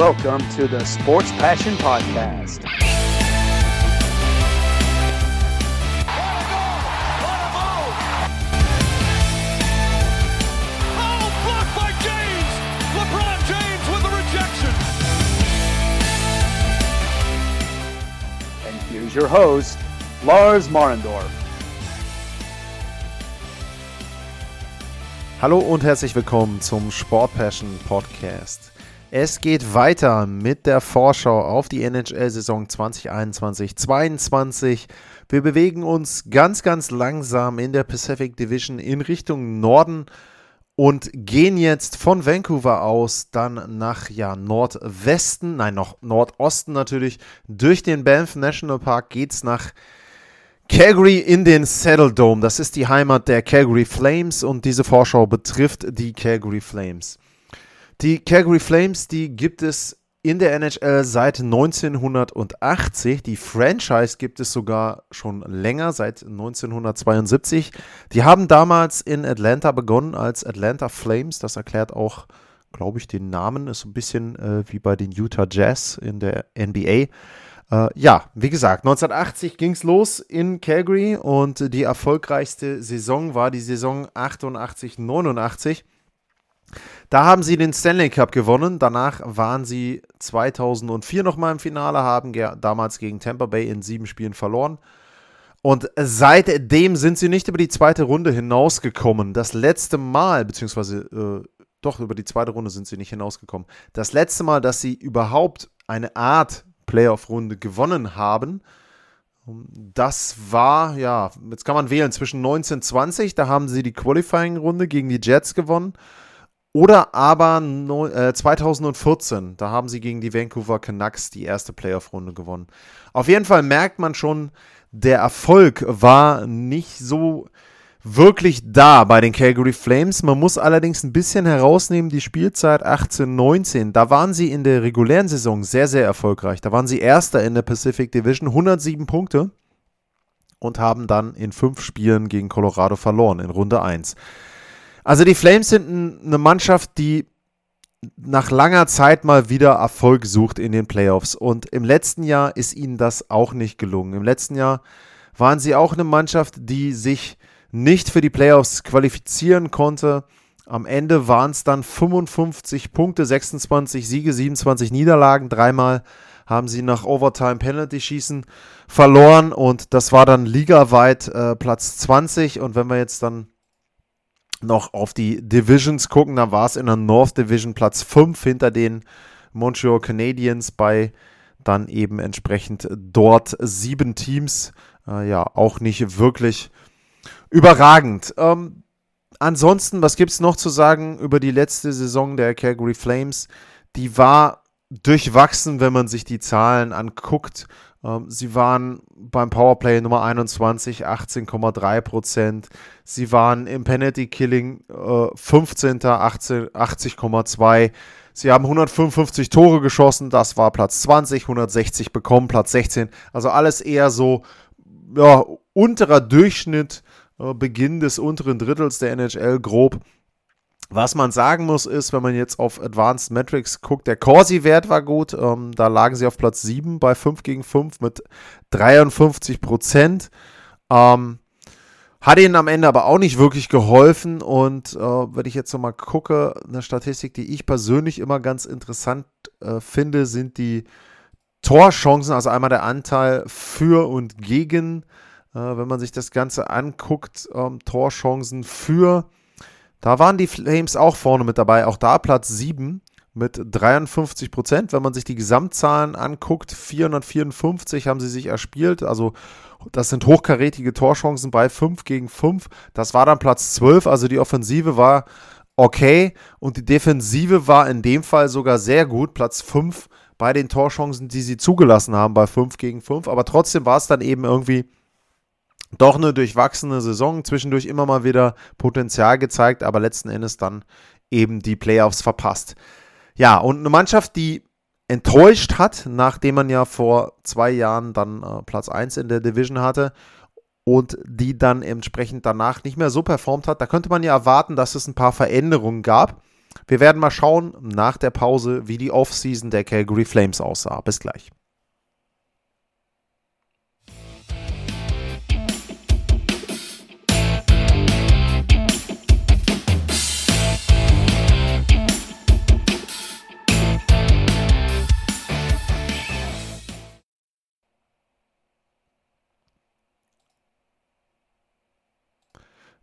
Welcome to the Sports Passion Podcast. Your host, Lars Marendorf. Hallo und herzlich willkommen zum Sport Passion Podcast. Es geht weiter mit der Vorschau auf die NHL-Saison 2021-22. Wir bewegen uns ganz, ganz langsam in der Pacific Division in Richtung Norden und gehen jetzt von Vancouver aus dann nach Nordosten natürlich. Durch den Banff National Park geht's nach Calgary in den Saddle Dome. Das ist die Heimat der Calgary Flames und diese Vorschau betrifft die Calgary Flames. Die Calgary Flames, die gibt es in der NHL seit 1980, die Franchise gibt es sogar schon länger, seit 1972. Die haben damals in Atlanta begonnen als Atlanta Flames, das erklärt auch, glaube ich, den Namen, ist so ein bisschen wie bei den Utah Jazz in der NBA. Ja, wie gesagt, 1980 ging es los in Calgary und die erfolgreichste Saison war die Saison 88-89. Da haben sie den Stanley Cup gewonnen, danach waren sie 2004 nochmal im Finale, haben damals gegen Tampa Bay in 7 Spielen verloren und seitdem sind sie nicht über die zweite Runde hinausgekommen. Das letzte Mal, beziehungsweise doch über die zweite Runde sind sie nicht hinausgekommen. Das letzte Mal, dass sie überhaupt eine Art Playoff-Runde gewonnen haben, das war, ja, jetzt kann man wählen zwischen 1920, da haben sie die Qualifying-Runde gegen die Jets gewonnen. Oder aber 2014, da haben sie gegen die Vancouver Canucks die erste Playoff-Runde gewonnen. Auf jeden Fall merkt man schon, der Erfolg war nicht so wirklich da bei den Calgary Flames. Man muss allerdings ein bisschen herausnehmen, die Spielzeit 18-19, da waren sie in der regulären Saison sehr, sehr erfolgreich. Da waren sie Erster in der Pacific Division, 107 Punkte und haben dann in 5 Spielen gegen Colorado verloren in Runde 1. Also die Flames sind eine Mannschaft, die nach langer Zeit mal wieder Erfolg sucht in den Playoffs. Und im letzten Jahr ist ihnen das auch nicht gelungen. Im letzten Jahr waren sie auch eine Mannschaft, die sich nicht für die Playoffs qualifizieren konnte. Am Ende waren es dann 55 Punkte, 26 Siege, 27 Niederlagen. 3-mal haben sie nach Overtime-Penalty-Schießen verloren. Und das war dann ligaweit Platz 20. Und wenn wir jetzt dann noch auf die Divisions gucken, da war es in der North Division Platz 5 hinter den Montreal Canadiens bei dann eben entsprechend dort 7 Teams. Ja, auch nicht wirklich überragend. Ansonsten, was gibt es noch zu sagen über die letzte Saison der Calgary Flames? Die war durchwachsen, wenn man sich die Zahlen anguckt. Sie waren beim Powerplay Nummer 21, 18,3%. Sie waren im Penalty Killing 15. 80,2%. Sie haben 155 Tore geschossen, das war Platz 20, 160 bekommen, Platz 16. Also alles eher so, ja, unterer Durchschnitt, Beginn des unteren Drittels der NHL grob. Was man sagen muss ist, wenn man jetzt auf Advanced Metrics guckt, der Corsi-Wert war gut, da lagen sie auf Platz 7 bei 5 gegen 5 mit 53%, hat ihnen am Ende aber auch nicht wirklich geholfen und wenn ich jetzt nochmal gucke, eine Statistik, die ich persönlich immer ganz interessant finde, sind die Torchancen, also einmal der Anteil für und gegen, wenn man sich das Ganze anguckt, Torchancen für. Da waren die Flames auch vorne mit dabei, auch da Platz 7 mit 53%. Wenn man sich die Gesamtzahlen anguckt, 454 haben sie sich erspielt, also das sind hochkarätige Torchancen bei 5 gegen 5. Das war dann Platz 12, also die Offensive war okay und die Defensive war in dem Fall sogar sehr gut, Platz 5 bei den Torchancen, die sie zugelassen haben bei 5 gegen 5. Aber trotzdem war es dann eben irgendwie doch eine durchwachsene Saison, zwischendurch immer mal wieder Potenzial gezeigt, aber letzten Endes dann eben die Playoffs verpasst. Ja, und eine Mannschaft, die enttäuscht hat, nachdem man ja vor 2 Jahren dann Platz 1 in der Division hatte und die dann entsprechend danach nicht mehr so performt hat, da könnte man ja erwarten, dass es ein paar Veränderungen gab. Wir werden mal schauen nach der Pause, wie die Offseason der Calgary Flames aussah. Bis gleich.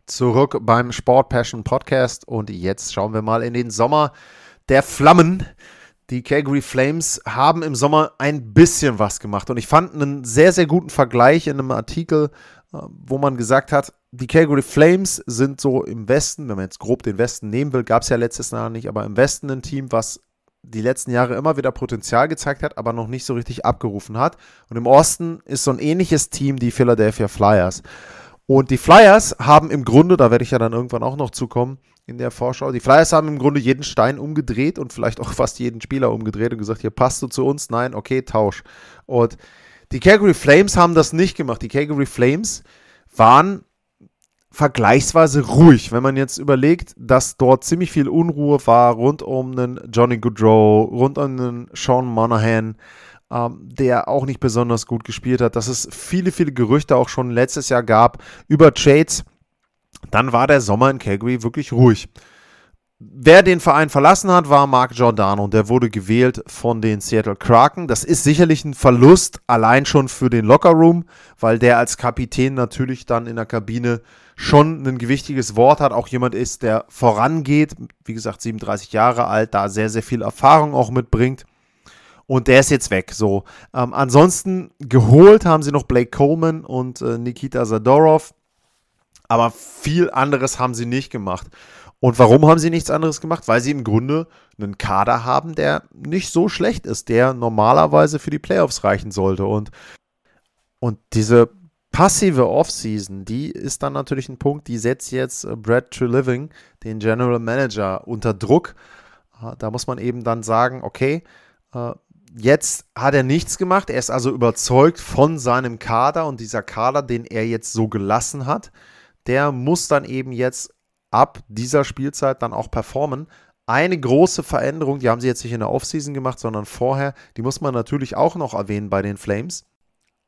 Zurück beim Sport Passion Podcast und jetzt schauen wir mal in den Sommer der Flammen. Die Calgary Flames haben im Sommer ein bisschen was gemacht und ich fand einen sehr, sehr guten Vergleich in einem Artikel, wo man gesagt hat, die Calgary Flames sind so im Westen, wenn man jetzt grob den Westen nehmen will, gab es ja letztes Jahr nicht, aber im Westen ein Team, was die letzten Jahre immer wieder Potenzial gezeigt hat, aber noch nicht so richtig abgerufen hat. Und im Osten ist so ein ähnliches Team die Philadelphia Flyers. Und die Flyers haben im Grunde, da werde ich ja dann irgendwann auch noch zukommen in der Vorschau, die Flyers haben im Grunde jeden Stein umgedreht und vielleicht auch fast jeden Spieler umgedreht und gesagt, hier passt du zu uns, nein, okay, tausch. Und die Calgary Flames haben das nicht gemacht. Die Calgary Flames waren vergleichsweise ruhig. Wenn man jetzt überlegt, dass dort ziemlich viel Unruhe war rund um einen Johnny Gaudreau, rund um einen Sean Monahan, der auch nicht besonders gut gespielt hat, dass es viele, viele Gerüchte auch schon letztes Jahr gab über Trades, dann war der Sommer in Calgary wirklich ruhig. Wer den Verein verlassen hat, war Marc Giordano und der wurde gewählt von den Seattle Kraken. Das ist sicherlich ein Verlust, allein schon für den Lockerroom, weil der als Kapitän natürlich dann in der Kabine schon ein gewichtiges Wort hat, auch jemand ist, der vorangeht, wie gesagt 37 Jahre alt, da sehr, sehr viel Erfahrung auch mitbringt. Und der ist jetzt weg. So. Ansonsten geholt haben sie noch Blake Coleman und Nikita Zadorov. Aber viel anderes haben sie nicht gemacht. Und warum haben sie nichts anderes gemacht? Weil sie im Grunde einen Kader haben, der nicht so schlecht ist, der normalerweise für die Playoffs reichen sollte. Und diese passive Offseason, die ist dann natürlich ein Punkt, die setzt jetzt Brad Treliving, den General Manager, unter Druck. Da muss man eben dann sagen, okay, jetzt hat er nichts gemacht, er ist also überzeugt von seinem Kader und dieser Kader, den er jetzt so gelassen hat, der muss dann eben jetzt ab dieser Spielzeit dann auch performen. Eine große Veränderung, die haben sie jetzt nicht in der Offseason gemacht, sondern vorher, die muss man natürlich auch noch erwähnen bei den Flames.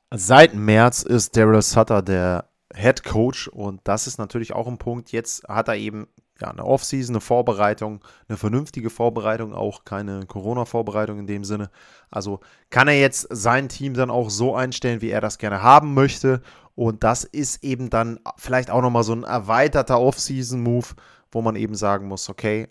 Seit März ist Darryl Sutter der Head Coach und das ist natürlich auch ein Punkt, jetzt hat er eben eine Offseason, eine Vorbereitung, eine vernünftige Vorbereitung, auch keine Corona-Vorbereitung in dem Sinne. Also kann er jetzt sein Team dann auch so einstellen, wie er das gerne haben möchte. Und das ist eben dann vielleicht auch nochmal so ein erweiterter Offseason-Move, wo man eben sagen muss, okay,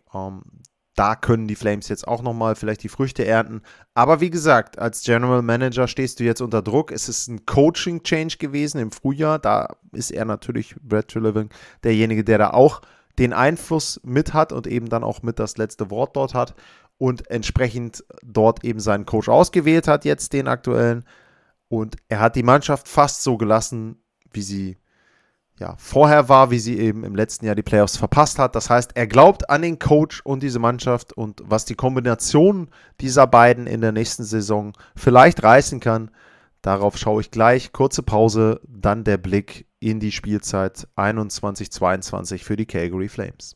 da können die Flames jetzt auch nochmal vielleicht die Früchte ernten. Aber wie gesagt, als General Manager stehst du jetzt unter Druck. Es ist ein Coaching-Change gewesen im Frühjahr. Da ist er natürlich, Brad Treliving, derjenige, der da auch den Einfluss mit hat und eben dann auch mit das letzte Wort dort hat und entsprechend dort eben seinen Coach ausgewählt hat, jetzt den aktuellen. Und er hat die Mannschaft fast so gelassen, wie sie vorher war, wie sie eben im letzten Jahr die Playoffs verpasst hat. Das heißt, er glaubt an den Coach und diese Mannschaft und was die Kombination dieser beiden in der nächsten Saison vielleicht reißen kann, darauf schaue ich gleich. Kurze Pause, dann der Blick in die Spielzeit 21/22 für die Calgary Flames.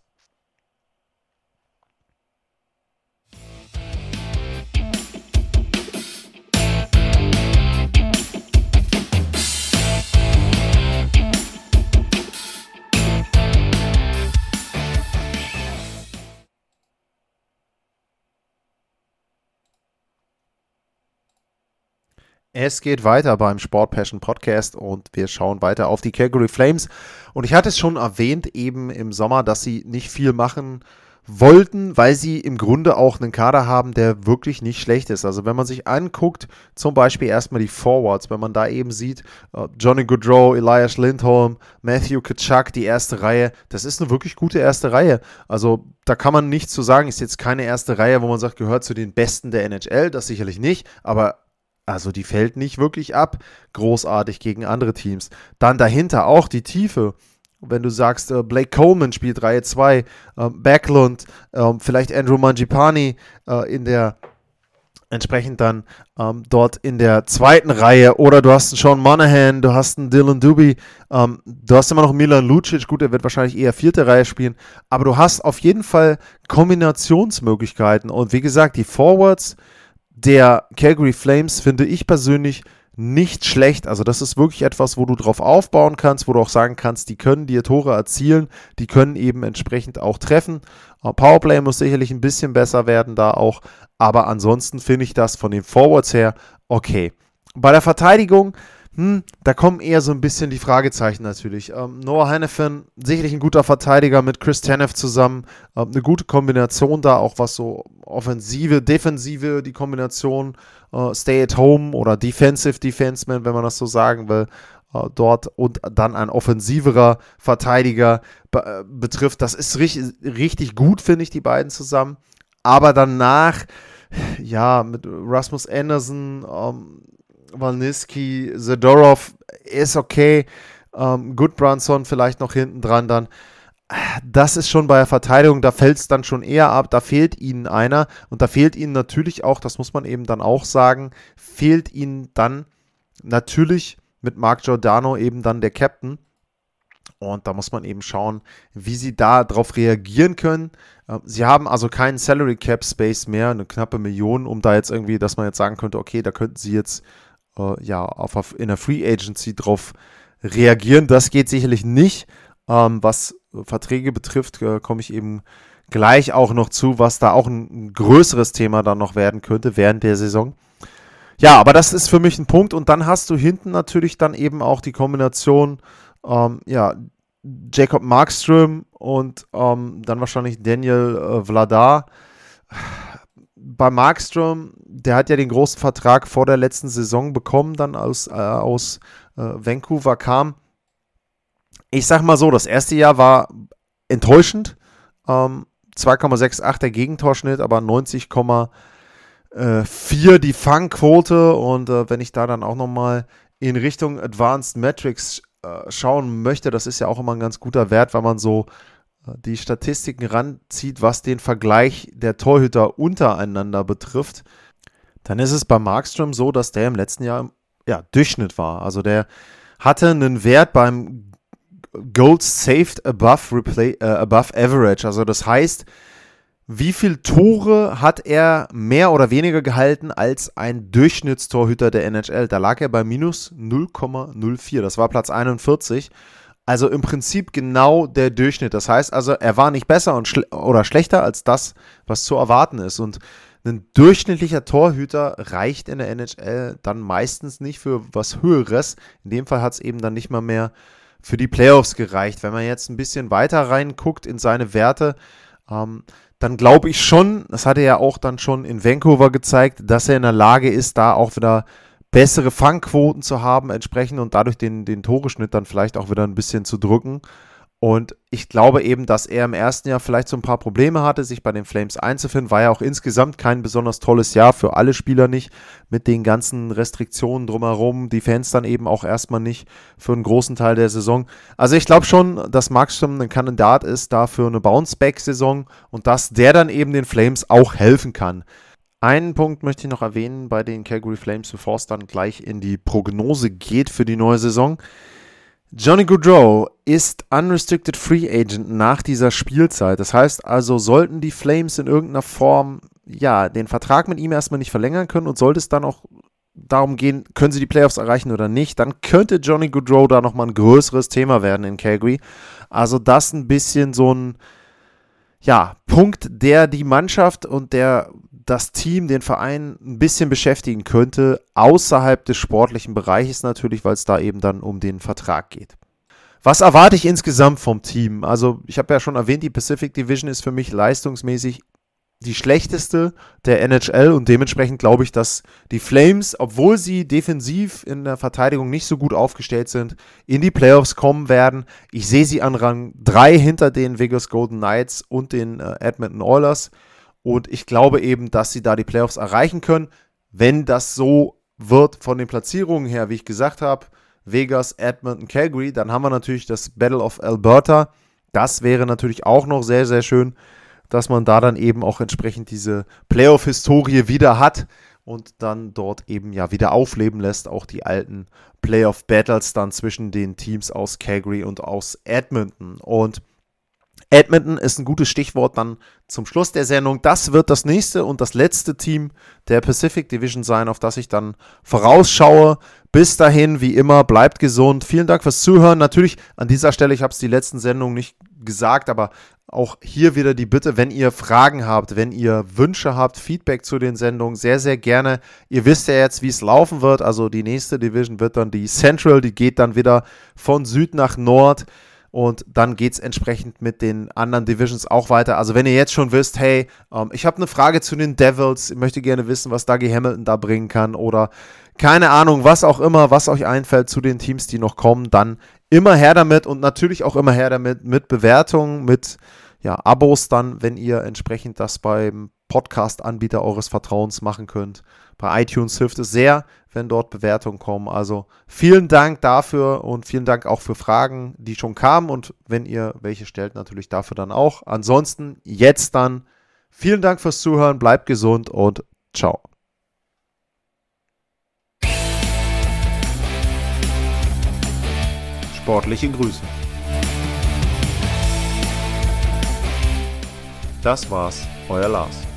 Es geht weiter beim Sport Passion Podcast und wir schauen weiter auf die Calgary Flames. Und ich hatte es schon erwähnt eben im Sommer, dass sie nicht viel machen wollten, weil sie im Grunde auch einen Kader haben, der wirklich nicht schlecht ist. Also wenn man sich anguckt, zum Beispiel erstmal die Forwards, wenn man da eben sieht, Johnny Gaudreau, Elias Lindholm, Matthew Tkachuk, die erste Reihe, das ist eine wirklich gute erste Reihe. Also da kann man nichts zu sagen, ist jetzt keine erste Reihe, wo man sagt, gehört zu den Besten der NHL, das sicherlich nicht, aber also die fällt nicht wirklich ab, großartig gegen andere Teams. Dann dahinter auch die Tiefe. Wenn du sagst, Blake Coleman spielt Reihe 2, Backlund, vielleicht Andrew Mangiapane in der entsprechend dann dort in der zweiten Reihe. Oder du hast einen Sean Monahan, du hast einen Dylan Duby, du hast immer noch Milan Lucic, gut, er wird wahrscheinlich eher vierte Reihe spielen, aber du hast auf jeden Fall Kombinationsmöglichkeiten. Und wie gesagt, die Forwards der Calgary Flames finde ich persönlich nicht schlecht. Also das ist wirklich etwas, wo du drauf aufbauen kannst, wo du auch sagen kannst, die können dir Tore erzielen, die können eben entsprechend auch treffen. Powerplay muss sicherlich ein bisschen besser werden da auch, aber ansonsten finde ich das von den Forwards her okay. Bei der Verteidigung, da kommen eher so ein bisschen die Fragezeichen natürlich. Noah Hanifin, sicherlich ein guter Verteidiger mit Chris Tanev zusammen. Eine gute Kombination da, auch was so Offensive, Defensive, die Kombination Stay at Home oder Defensive Defenseman, wenn man das so sagen will, dort und dann ein offensiverer Verteidiger betrifft. Das ist richtig gut, finde ich, die beiden zusammen. Aber danach, ja, mit Rasmus Andersen, Valniski, Zadorov ist okay, Goodbranson vielleicht noch hinten dran dann. Das ist schon bei der Verteidigung, da fällt es dann schon eher ab, da fehlt ihnen einer und da fehlt ihnen natürlich auch, das muss man eben dann auch sagen, fehlt ihnen dann natürlich mit Marc Giordano eben dann der Captain. Und da muss man eben schauen, wie sie da drauf reagieren können. Sie haben also keinen Salary Cap Space mehr, eine knappe Million, um da jetzt irgendwie, dass man jetzt sagen könnte, okay, da könnten sie jetzt in der Free Agency drauf reagieren. Das geht sicherlich nicht. Was Verträge betrifft, komme ich eben gleich auch noch zu, was da auch ein größeres Thema dann noch werden könnte während der Saison. Ja, aber das ist für mich ein Punkt. Und dann hast du hinten natürlich dann eben auch die Kombination Jacob Markström und dann wahrscheinlich Daniel Vladar. Bei Markström, der hat ja den großen Vertrag vor der letzten Saison bekommen, dann aus Vancouver kam. Ich sag mal so, das erste Jahr war enttäuschend. 2,68 der Gegentorschnitt, aber 90,4 die Fangquote. Und wenn ich da dann auch nochmal in Richtung Advanced Metrics schauen möchte, das ist ja auch immer ein ganz guter Wert, weil man so die Statistiken ranzieht, was den Vergleich der Torhüter untereinander betrifft, dann ist es bei Markström so, dass der im letzten Jahr Durchschnitt war. Also der hatte einen Wert beim Goals Saved above Average. Also das heißt, wie viele Tore hat er mehr oder weniger gehalten als ein Durchschnittstorhüter der NHL? Da lag er bei minus 0,04. Das war Platz 41. Also im Prinzip genau der Durchschnitt. Das heißt also, er war nicht besser und oder schlechter als das, was zu erwarten ist. Und ein durchschnittlicher Torhüter reicht in der NHL dann meistens nicht für was Höheres. In dem Fall hat es eben dann nicht mal mehr für die Playoffs gereicht. Wenn man jetzt ein bisschen weiter reinguckt in seine Werte, dann glaube ich schon, das hat er ja auch dann schon in Vancouver gezeigt, dass er in der Lage ist, da auch wieder bessere Fangquoten zu haben entsprechend und dadurch den Toreschnitt dann vielleicht auch wieder ein bisschen zu drücken. Und ich glaube eben, dass er im ersten Jahr vielleicht so ein paar Probleme hatte, sich bei den Flames einzufinden, war ja auch insgesamt kein besonders tolles Jahr für alle Spieler nicht, mit den ganzen Restriktionen drumherum, die Fans dann eben auch erstmal nicht für einen großen Teil der Saison. Also ich glaube schon, dass Markström ein Kandidat ist da für eine Bounce-Back-Saison und dass der dann eben den Flames auch helfen kann. Einen Punkt möchte ich noch erwähnen bei den Calgary Flames, bevor es dann gleich in die Prognose geht für die neue Saison. Johnny Gaudreau ist Unrestricted Free Agent nach dieser Spielzeit. Das heißt also, sollten die Flames in irgendeiner Form den Vertrag mit ihm erstmal nicht verlängern können und sollte es dann auch darum gehen, können sie die Playoffs erreichen oder nicht, dann könnte Johnny Gaudreau da nochmal ein größeres Thema werden in Calgary. Also das ein bisschen so ein Punkt, der die Mannschaft und das Team, den Verein ein bisschen beschäftigen könnte, außerhalb des sportlichen Bereiches natürlich, weil es da eben dann um den Vertrag geht. Was erwarte ich insgesamt vom Team? Also ich habe ja schon erwähnt, die Pacific Division ist für mich leistungsmäßig die schlechteste der NHL und dementsprechend glaube ich, dass die Flames, obwohl sie defensiv in der Verteidigung nicht so gut aufgestellt sind, in die Playoffs kommen werden. Ich sehe sie an Rang 3 hinter den Vegas Golden Knights und den Edmonton Oilers. Und ich glaube eben, dass sie da die Playoffs erreichen können, wenn das so wird von den Platzierungen her, wie ich gesagt habe, Vegas, Edmonton, Calgary, dann haben wir natürlich das Battle of Alberta. Das wäre natürlich auch noch sehr, sehr schön, dass man da dann eben auch entsprechend diese Playoff-Historie wieder hat, und dann dort eben ja wieder aufleben lässt, auch die alten Playoff-Battles dann zwischen den Teams aus Calgary und aus Edmonton. Und Edmonton ist ein gutes Stichwort dann zum Schluss der Sendung. Das wird das nächste und das letzte Team der Pacific Division sein, auf das ich dann vorausschaue. Bis dahin, wie immer, bleibt gesund. Vielen Dank fürs Zuhören. Natürlich an dieser Stelle, ich habe es die letzten Sendungen nicht gesagt, aber auch hier wieder die Bitte, wenn ihr Fragen habt, wenn ihr Wünsche habt, Feedback zu den Sendungen, sehr, sehr gerne. Ihr wisst ja jetzt, wie es laufen wird. Also die nächste Division wird dann die Central, die geht dann wieder von Süd nach Nord. Und dann geht es entsprechend mit den anderen Divisions auch weiter. Also wenn ihr jetzt schon wisst, hey, ich habe eine Frage zu den Devils, ich möchte gerne wissen, was Dougie Hamilton da bringen kann oder keine Ahnung, was auch immer, was euch einfällt zu den Teams, die noch kommen, dann immer her damit und natürlich auch immer her damit mit Bewertungen, mit ja, Abos dann, wenn ihr entsprechend das beim Podcast-Anbieter eures Vertrauens machen könnt. Bei iTunes hilft es sehr, wenn dort Bewertungen kommen. Also vielen Dank dafür und vielen Dank auch für Fragen, die schon kamen. Und wenn ihr welche stellt, natürlich dafür dann auch. Ansonsten jetzt dann vielen Dank fürs Zuhören, bleibt gesund und ciao. Sportliche Grüße. Das war's, euer Lars.